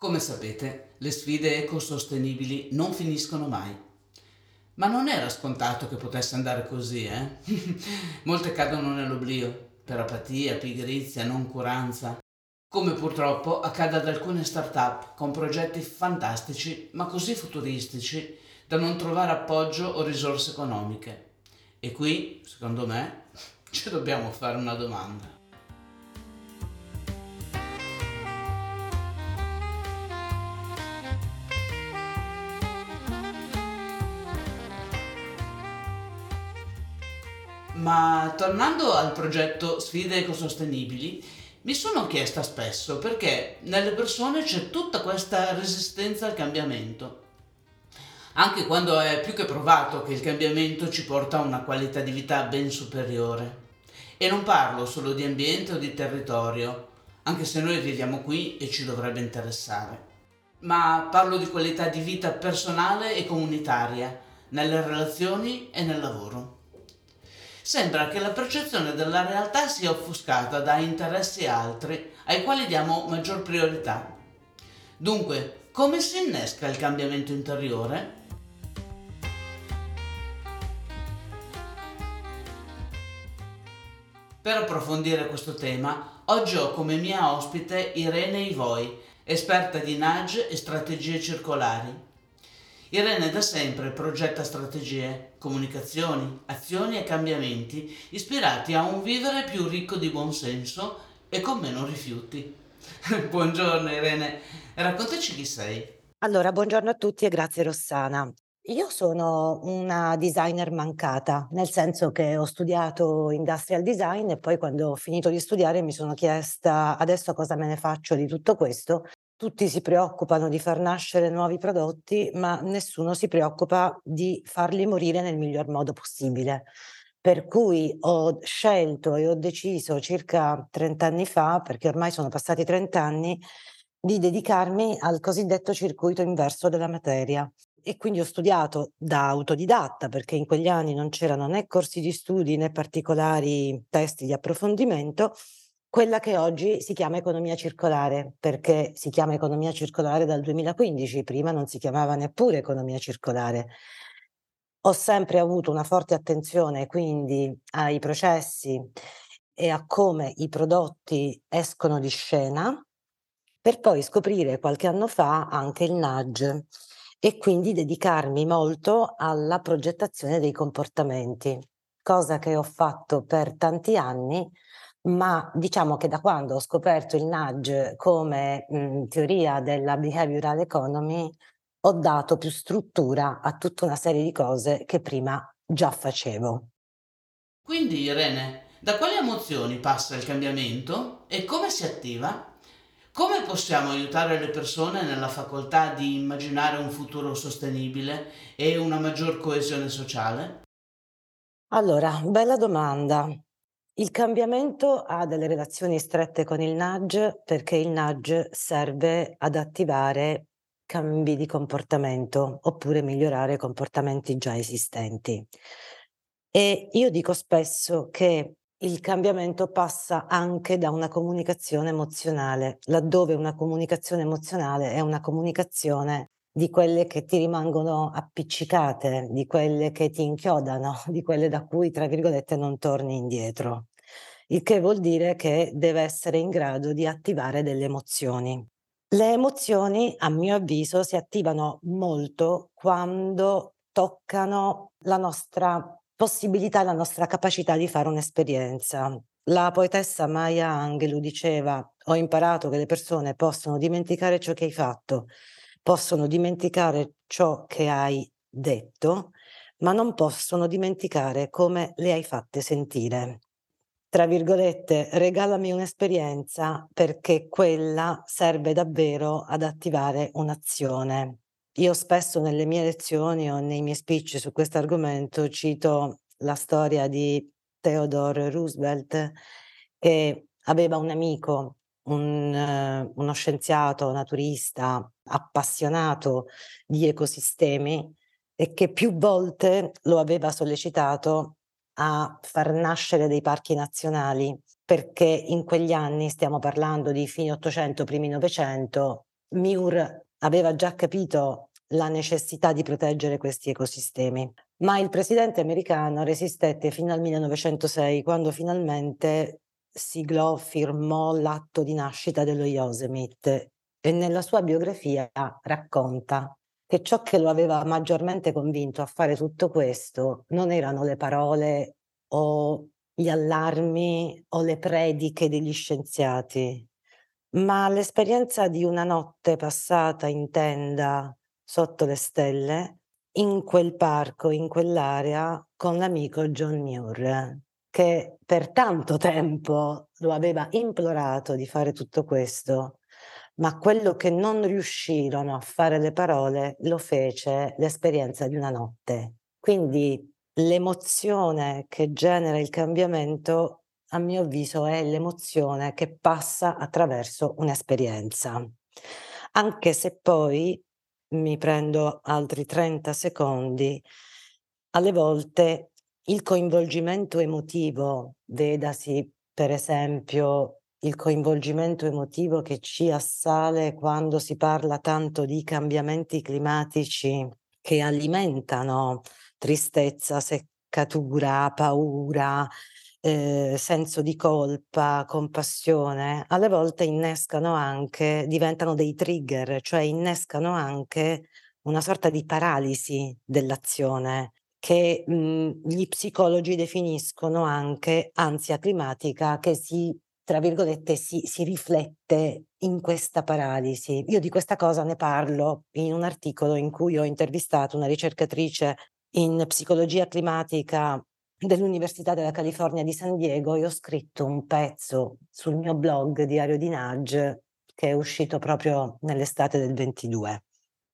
Come sapete, le sfide ecosostenibili non finiscono mai. Ma non era scontato che potesse andare così, Molte cadono nell'oblio, per apatia, pigrizia, noncuranza, come purtroppo accade ad alcune start-up con progetti fantastici ma così futuristici da non trovare appoggio o risorse economiche. E qui, secondo me, ci dobbiamo fare una domanda. Ma tornando al progetto Sfide Ecosostenibili, mi sono chiesta spesso perché nelle persone c'è tutta questa resistenza al cambiamento, anche quando è più che provato che il cambiamento ci porta a una qualità di vita ben superiore. E non parlo solo di ambiente o di territorio, anche se noi viviamo qui e ci dovrebbe interessare, ma parlo di qualità di vita personale e comunitaria, nelle relazioni e nel lavoro. Sembra che la percezione della realtà sia offuscata da interessi altri ai quali diamo maggior priorità. Dunque, come si innesca il cambiamento interiore? Per approfondire questo tema, oggi ho come mia ospite Irene Ivoi, esperta di nudge e strategie circolari. Irene da sempre progetta strategie, comunicazioni, azioni e cambiamenti ispirati a un vivere più ricco di buonsenso e con meno rifiuti. Buongiorno Irene, raccontaci chi sei. Allora, buongiorno a tutti e grazie Rossana. Io sono una designer mancata, nel senso che ho studiato industrial design e poi quando ho finito di studiare mi sono chiesta adesso cosa me ne faccio di tutto questo. Tutti si preoccupano di far nascere nuovi prodotti, ma nessuno si preoccupa di farli morire nel miglior modo possibile. Per cui ho scelto e ho deciso circa 30 anni fa, perché ormai sono passati 30 anni, di dedicarmi al cosiddetto circuito inverso della materia. E quindi ho studiato da autodidatta, perché in quegli anni non c'erano né corsi di studi né particolari testi di approfondimento, quella che oggi si chiama economia circolare, perché si chiama economia circolare dal 2015, prima non si chiamava neppure economia circolare. Ho sempre avuto una forte attenzione quindi ai processi e a come i prodotti escono di scena, per poi scoprire qualche anno fa anche il nudge e quindi dedicarmi molto alla progettazione dei comportamenti, cosa che ho fatto per tanti anni. Ma diciamo che da quando ho scoperto il nudge come teoria della behavioral economy ho dato più struttura a tutta una serie di cose che prima già facevo. Quindi Irene, da quali emozioni passa il cambiamento e come si attiva? Come possiamo aiutare le persone nella facoltà di immaginare un futuro sostenibile e una maggior coesione sociale? Allora, bella domanda. Il cambiamento ha delle relazioni strette con il nudge perché il nudge serve ad attivare cambi di comportamento oppure migliorare comportamenti già esistenti. E io dico spesso che il cambiamento passa anche da una comunicazione emozionale, laddove una comunicazione emozionale è una comunicazione di quelle che ti rimangono appiccicate, di quelle che ti inchiodano, di quelle da cui, tra virgolette, non torni indietro. Il che vuol dire che deve essere in grado di attivare delle emozioni. Le emozioni, a mio avviso, si attivano molto quando toccano la nostra possibilità, la nostra capacità di fare un'esperienza. La poetessa Maya Angelou diceva: «Ho imparato che le persone possono dimenticare ciò che hai fatto, possono dimenticare ciò che hai detto, ma non possono dimenticare come le hai fatte sentire». Tra virgolette, regalami un'esperienza perché quella serve davvero ad attivare un'azione. Io spesso nelle mie lezioni o nei miei speech su questo argomento cito la storia di Theodore Roosevelt che aveva un amico, uno scienziato naturista appassionato di ecosistemi e che più volte lo aveva sollecitato a far nascere dei parchi nazionali, perché in quegli anni, stiamo parlando di fine 800, primi 900, Muir aveva già capito la necessità di proteggere questi ecosistemi, ma il presidente americano resistette fino al 1906, quando finalmente siglò, firmò l'atto di nascita dello Yosemite, e nella sua biografia racconta che ciò che lo aveva maggiormente convinto a fare tutto questo non erano le parole o gli allarmi o le prediche degli scienziati, ma l'esperienza di una notte passata in tenda sotto le stelle in quel parco, in quell'area, con l'amico John Muir, che per tanto tempo lo aveva implorato di fare tutto questo, ma quello che non riuscirono a fare le parole lo fece l'esperienza di una notte. Quindi l'emozione che genera il cambiamento, a mio avviso, è l'emozione che passa attraverso un'esperienza. Anche se poi, mi prendo altri 30 secondi, alle volte il coinvolgimento emotivo, vedasi per esempio il coinvolgimento emotivo che ci assale quando si parla tanto di cambiamenti climatici che alimentano tristezza, seccatura, paura, senso di colpa, compassione, alle volte innescano anche, diventano dei trigger, cioè innescano anche una sorta di paralisi dell'azione che gli psicologi definiscono anche ansia climatica, che si riflette in questa paralisi. Io di questa cosa ne parlo in un articolo in cui ho intervistato una ricercatrice in psicologia climatica dell'Università della California di San Diego, e ho scritto un pezzo sul mio blog Diario di Nudge, che è uscito proprio nell'estate del 22.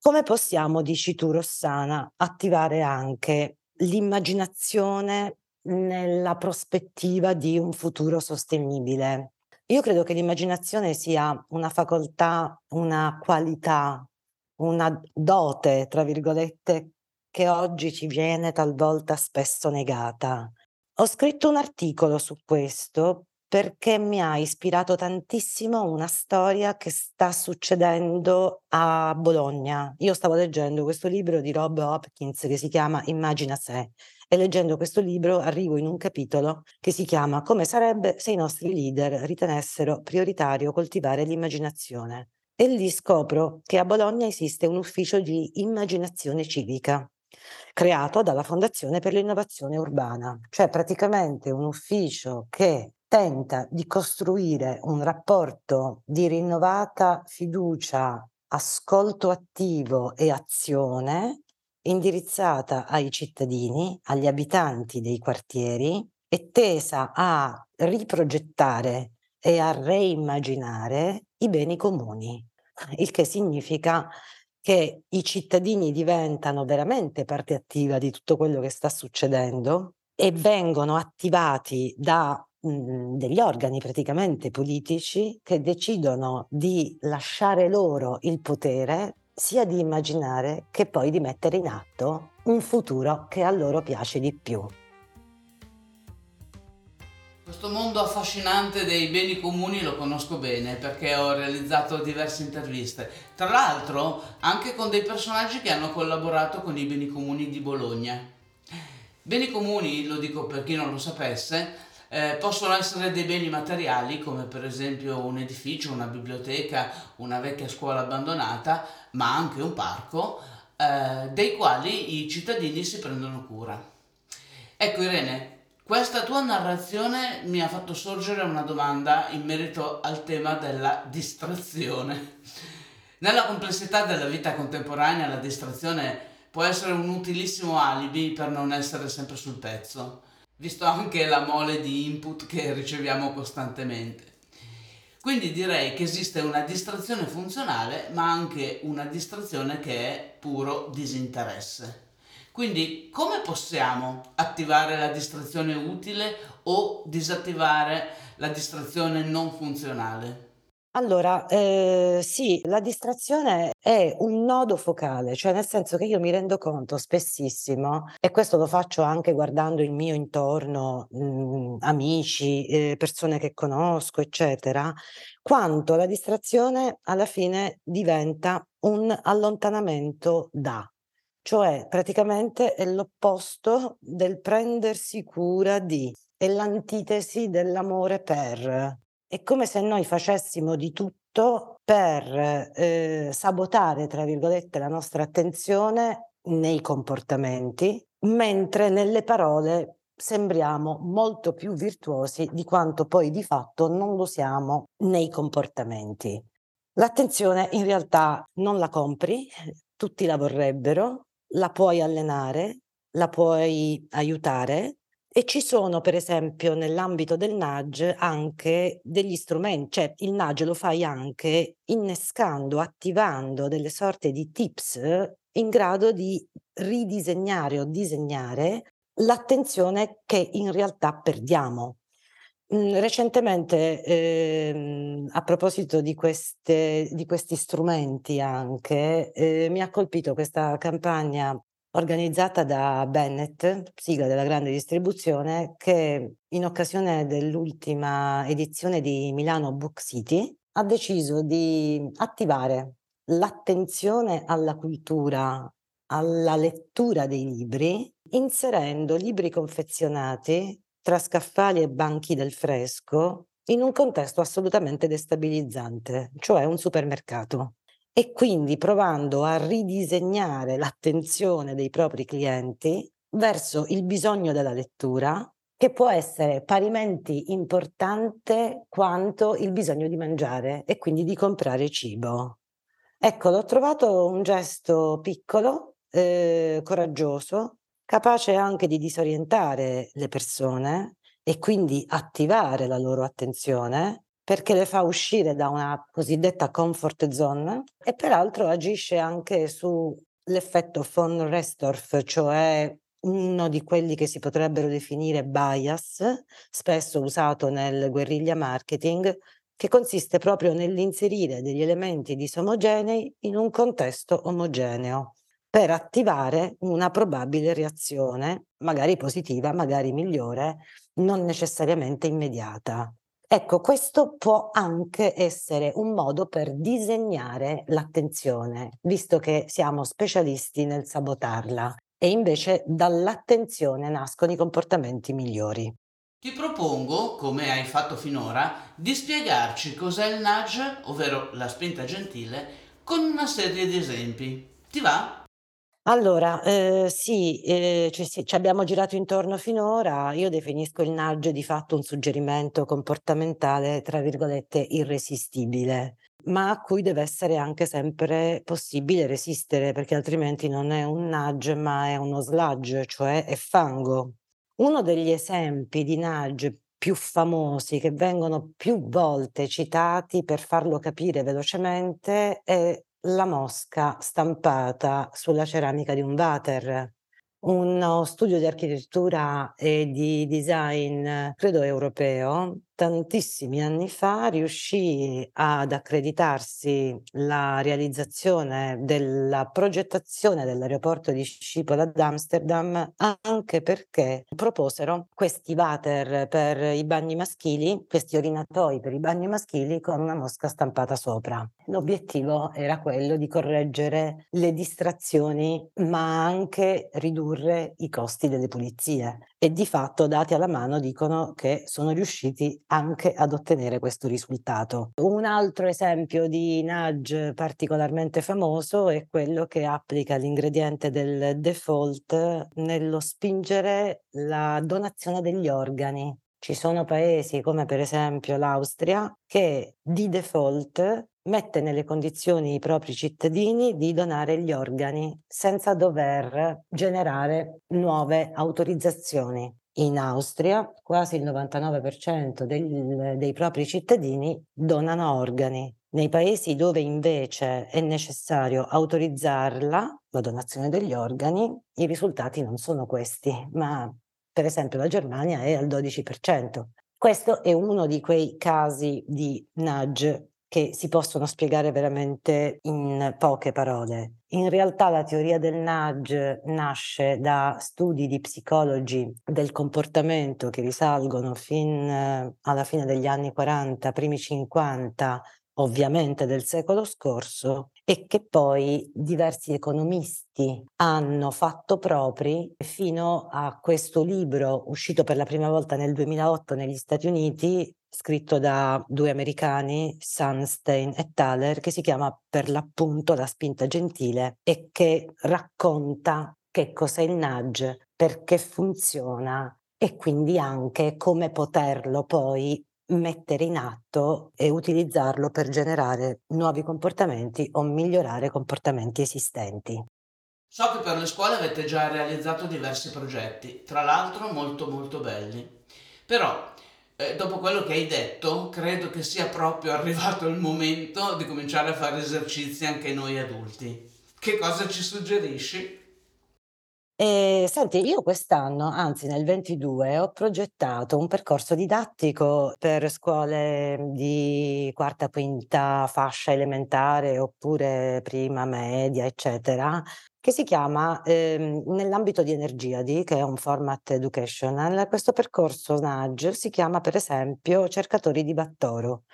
Come possiamo, dici tu Rossana, attivare anche l'immaginazione nella prospettiva di un futuro sostenibile? Io credo che l'immaginazione sia una facoltà, una qualità, una dote, tra virgolette, che oggi ci viene talvolta spesso negata. Ho scritto un articolo su questo perché mi ha ispirato tantissimo una storia che sta succedendo a Bologna. Io stavo leggendo questo libro di Rob Hopkins che si chiama Immagina sé, e leggendo questo libro arrivo in un capitolo che si chiama Come sarebbe se i nostri leader ritenessero prioritario coltivare l'immaginazione. E lì scopro che a Bologna esiste un ufficio di immaginazione civica, creato dalla Fondazione per l'Innovazione Urbana, cioè praticamente un ufficio che tenta di costruire un rapporto di rinnovata fiducia, ascolto attivo e azione indirizzata ai cittadini, agli abitanti dei quartieri, e tesa a riprogettare e a reimmaginare i beni comuni, il che significa che i cittadini diventano veramente parte attiva di tutto quello che sta succedendo e vengono attivati da degli organi praticamente politici che decidono di lasciare loro il potere sia di immaginare che poi di mettere in atto un futuro che a loro piace di più. Questo mondo affascinante dei beni comuni lo conosco bene perché ho realizzato diverse interviste, tra l'altro anche con dei personaggi che hanno collaborato con i beni comuni di Bologna. Beni comuni, lo dico per chi non lo sapesse, possono essere dei beni materiali come per esempio un edificio, una biblioteca, una vecchia scuola abbandonata, ma anche un parco, dei quali i cittadini si prendono cura. Ecco Irene, questa tua narrazione mi ha fatto sorgere una domanda in merito al tema della distrazione. Nella complessità della vita contemporanea, la distrazione può essere un utilissimo alibi per non essere sempre sul pezzo, visto anche la mole di input che riceviamo costantemente. Quindi direi che esiste una distrazione funzionale, ma anche una distrazione che è puro disinteresse. Quindi come possiamo attivare la distrazione utile o disattivare la distrazione non funzionale? Allora, sì, la distrazione è un nodo focale, cioè nel senso che io mi rendo conto spessissimo, e questo lo faccio anche guardando il mio intorno, amici, persone che conosco, eccetera, quanto la distrazione alla fine diventa un allontanamento da, cioè praticamente è l'opposto del prendersi cura di, è l'antitesi dell'amore per. È come se noi facessimo di tutto per sabotare, tra virgolette, la nostra attenzione nei comportamenti, mentre nelle parole sembriamo molto più virtuosi di quanto poi di fatto non lo siamo nei comportamenti. L'attenzione in realtà non la compri, tutti la vorrebbero, la puoi allenare, la puoi aiutare. E ci sono, per esempio, nell'ambito del nudge anche degli strumenti, cioè il nudge lo fai anche innescando, attivando delle sorte di tips in grado di ridisegnare o disegnare l'attenzione che in realtà perdiamo. Recentemente, a proposito di questi strumenti anche, mi ha colpito questa campagna organizzata da Bennett, sigla della grande distribuzione, che in occasione dell'ultima edizione di Milano Book City ha deciso di attivare l'attenzione alla cultura, alla lettura dei libri, inserendo libri confezionati tra scaffali e banchi del fresco in un contesto assolutamente destabilizzante, cioè un supermercato. E quindi provando a ridisegnare l'attenzione dei propri clienti verso il bisogno della lettura, che può essere parimenti importante quanto il bisogno di mangiare e quindi di comprare cibo. Ecco, l'ho trovato un gesto piccolo, coraggioso, capace anche di disorientare le persone e quindi attivare la loro attenzione, perché le fa uscire da una cosiddetta comfort zone, e peraltro agisce anche sull'effetto von Restorff, cioè uno di quelli che si potrebbero definire bias, spesso usato nel guerriglia marketing, che consiste proprio nell'inserire degli elementi disomogenei in un contesto omogeneo per attivare una probabile reazione, magari positiva, magari migliore, non necessariamente immediata. Ecco, questo può anche essere un modo per disegnare l'attenzione, visto che siamo specialisti nel sabotarla, e invece dall'attenzione nascono i comportamenti migliori. Ti propongo, come hai fatto finora, di spiegarci cos'è il nudge, ovvero la spinta gentile, con una serie di esempi. Ti va? Allora, sì, ci abbiamo girato intorno finora. Io definisco il nudge di fatto un suggerimento comportamentale, tra virgolette, irresistibile, ma a cui deve essere anche sempre possibile resistere, perché altrimenti non è un nudge ma è uno sludge, cioè è fango. Uno degli esempi di nudge più famosi, che vengono più volte citati per farlo capire velocemente, è la mosca stampata sulla ceramica di un water. Uno studio di architettura e di design, credo europeo, tantissimi anni fa riuscì ad accreditarsi la realizzazione della progettazione dell'aeroporto di Schiphol ad Amsterdam, anche perché proposero questi water per i bagni maschili, questi orinatoi per i bagni maschili con una mosca stampata sopra. L'obiettivo era quello di correggere le distrazioni, ma anche ridurre i costi delle pulizie, e di fatto dati alla mano dicono che sono riusciti anche ad ottenere questo risultato. Un altro esempio di nudge particolarmente famoso è quello che applica l'ingrediente del default nello spingere la donazione degli organi. Ci sono paesi come per esempio l'Austria che di default mette nelle condizioni i propri cittadini di donare gli organi senza dover generare nuove autorizzazioni. In Austria quasi il 99% dei propri cittadini donano organi. Nei paesi dove invece è necessario autorizzarla, la donazione degli organi, i risultati non sono questi, ma per esempio la Germania è al 12%. Questo è uno di quei casi di nudge che si possono spiegare veramente in poche parole. In realtà la teoria del nudge nasce da studi di psicologi del comportamento che risalgono fin alla fine degli anni 40, primi 50, ovviamente del secolo scorso, e che poi diversi economisti hanno fatto propri fino a questo libro uscito per la prima volta nel 2008 negli Stati Uniti, scritto da due americani, Sunstein e Thaler, che si chiama per l'appunto La spinta gentile e che racconta che cos'è il nudge, perché funziona e quindi anche come poterlo poi mettere in atto e utilizzarlo per generare nuovi comportamenti o migliorare comportamenti esistenti. So che per le scuole avete già realizzato diversi progetti, tra l'altro molto molto belli, però dopo quello che hai detto credo che sia proprio arrivato il momento di cominciare a fare esercizi anche noi adulti. Che cosa ci suggerisci? Senti, io quest'anno, anzi nel 22, ho progettato un percorso didattico per scuole di quarta, quinta fascia elementare oppure prima, media, eccetera, che si chiama nell'ambito di Energiadi, che è un format educational. Questo percorso nudge si chiama per esempio Cercatori di Battoro.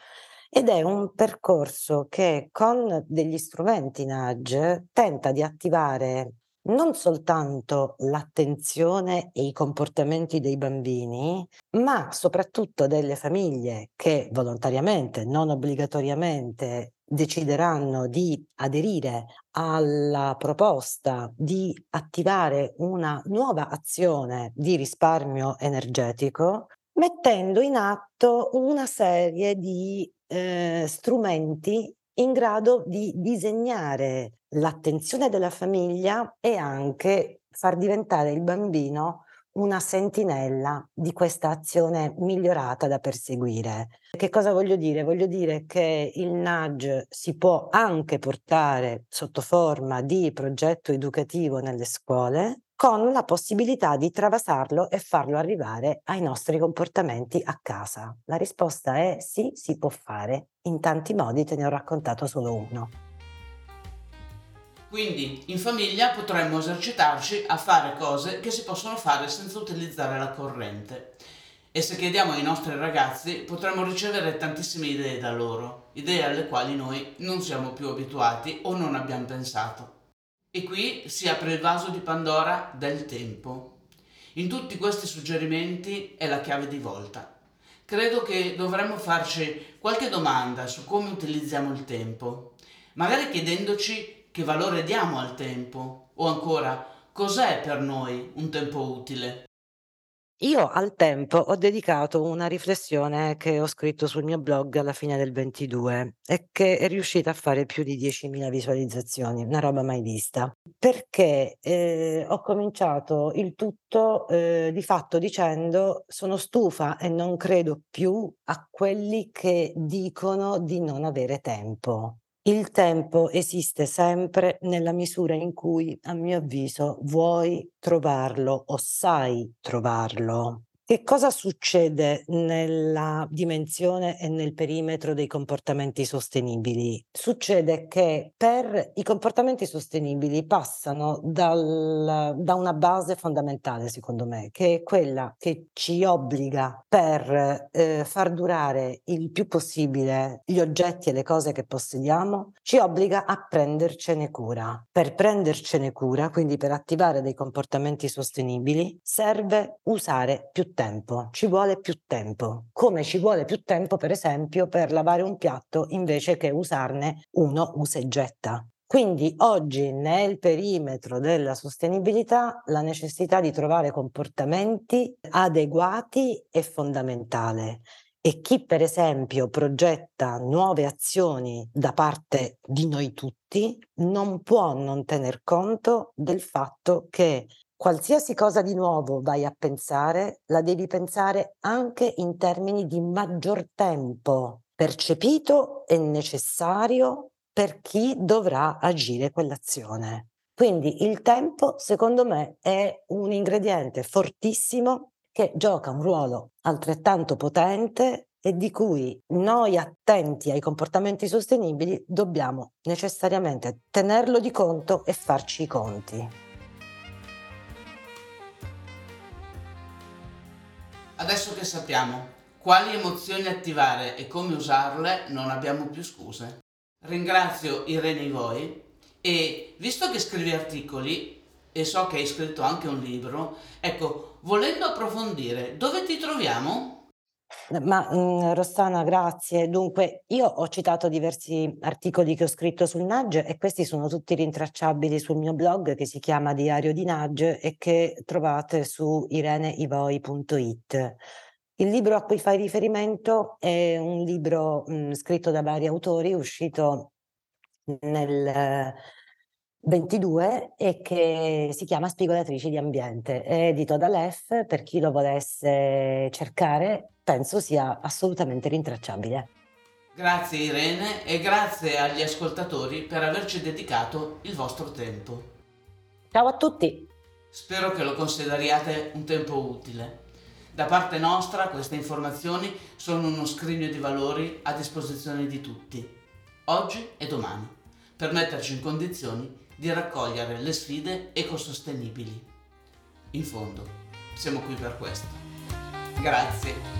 Ed è un percorso che con degli strumenti nudge tenta di attivare non soltanto l'attenzione e i comportamenti dei bambini, ma soprattutto delle famiglie che volontariamente, non obbligatoriamente, decideranno di aderire alla proposta di attivare una nuova azione di risparmio energetico, mettendo in atto una serie di strumenti in grado di disegnare l'attenzione della famiglia e anche far diventare il bambino una sentinella di questa azione migliorata da perseguire. Che cosa voglio dire? Voglio dire che il nudge si può anche portare sotto forma di progetto educativo nelle scuole, con la possibilità di travasarlo e farlo arrivare ai nostri comportamenti a casa. La risposta è sì, si può fare, in tanti modi, te ne ho raccontato solo uno. Quindi in famiglia potremmo esercitarci a fare cose che si possono fare senza utilizzare la corrente. E se chiediamo ai nostri ragazzi potremmo ricevere tantissime idee da loro, idee alle quali noi non siamo più abituati o non abbiamo pensato. E qui si apre il vaso di Pandora del tempo. In tutti questi suggerimenti è la chiave di volta. Credo che dovremmo farci qualche domanda su come utilizziamo il tempo, magari chiedendoci che valore diamo al tempo, o ancora cos'è per noi un tempo utile. Io al tempo ho dedicato una riflessione che ho scritto sul mio blog alla fine del 22 e che è riuscita a fare più di 10.000 visualizzazioni, una roba mai vista, perché ho cominciato il tutto di fatto dicendo: sono stufa e non credo più a quelli che dicono di non avere tempo. Il tempo esiste sempre nella misura in cui, a mio avviso, vuoi trovarlo o sai trovarlo. Che cosa succede nella dimensione e nel perimetro dei comportamenti sostenibili? Succede che per i comportamenti sostenibili passano da una base fondamentale, secondo me, che è quella che ci obbliga per far durare il più possibile gli oggetti e le cose che possediamo, ci obbliga a prendercene cura. Per prendercene cura, quindi per attivare dei comportamenti sostenibili, serve usare più tempo, ci vuole più tempo, come ci vuole più tempo per esempio per lavare un piatto invece che usarne uno usa e getta. Quindi oggi nel perimetro della sostenibilità la necessità di trovare comportamenti adeguati è fondamentale. E chi per esempio progetta nuove azioni da parte di noi tutti non può non tener conto del fatto che qualsiasi cosa di nuovo vai a pensare, la devi pensare anche in termini di maggior tempo percepito e necessario per chi dovrà agire quell'azione. Quindi il tempo, secondo me, è un ingrediente fortissimo che gioca un ruolo altrettanto potente e di cui noi attenti ai comportamenti sostenibili dobbiamo necessariamente tenerlo di conto e farci i conti. Adesso che sappiamo quali emozioni attivare e come usarle, non abbiamo più scuse. Ringrazio Irene Ivoi e, visto che scrivi articoli e so che hai scritto anche un libro, ecco, volendo approfondire, dove ti troviamo? Ma Rossana, grazie. Dunque, io ho citato diversi articoli che ho scritto sul Nudge e questi sono tutti rintracciabili sul mio blog che si chiama Diario di Nudge e che trovate su IreneIvoi.it. Il libro a cui fai riferimento è un libro scritto da vari autori, uscito nel 22 e che si chiama Spigolatrici di Ambiente, è edito da Lef, per chi lo volesse cercare penso sia assolutamente rintracciabile. Grazie Irene e grazie agli ascoltatori per averci dedicato il vostro tempo. Ciao a tutti! Spero che lo consideriate un tempo utile. Da parte nostra queste informazioni sono uno scrigno di valori a disposizione di tutti, oggi e domani, per metterci in condizioni di raccogliere le sfide ecosostenibili. In fondo, siamo qui per questo. Grazie.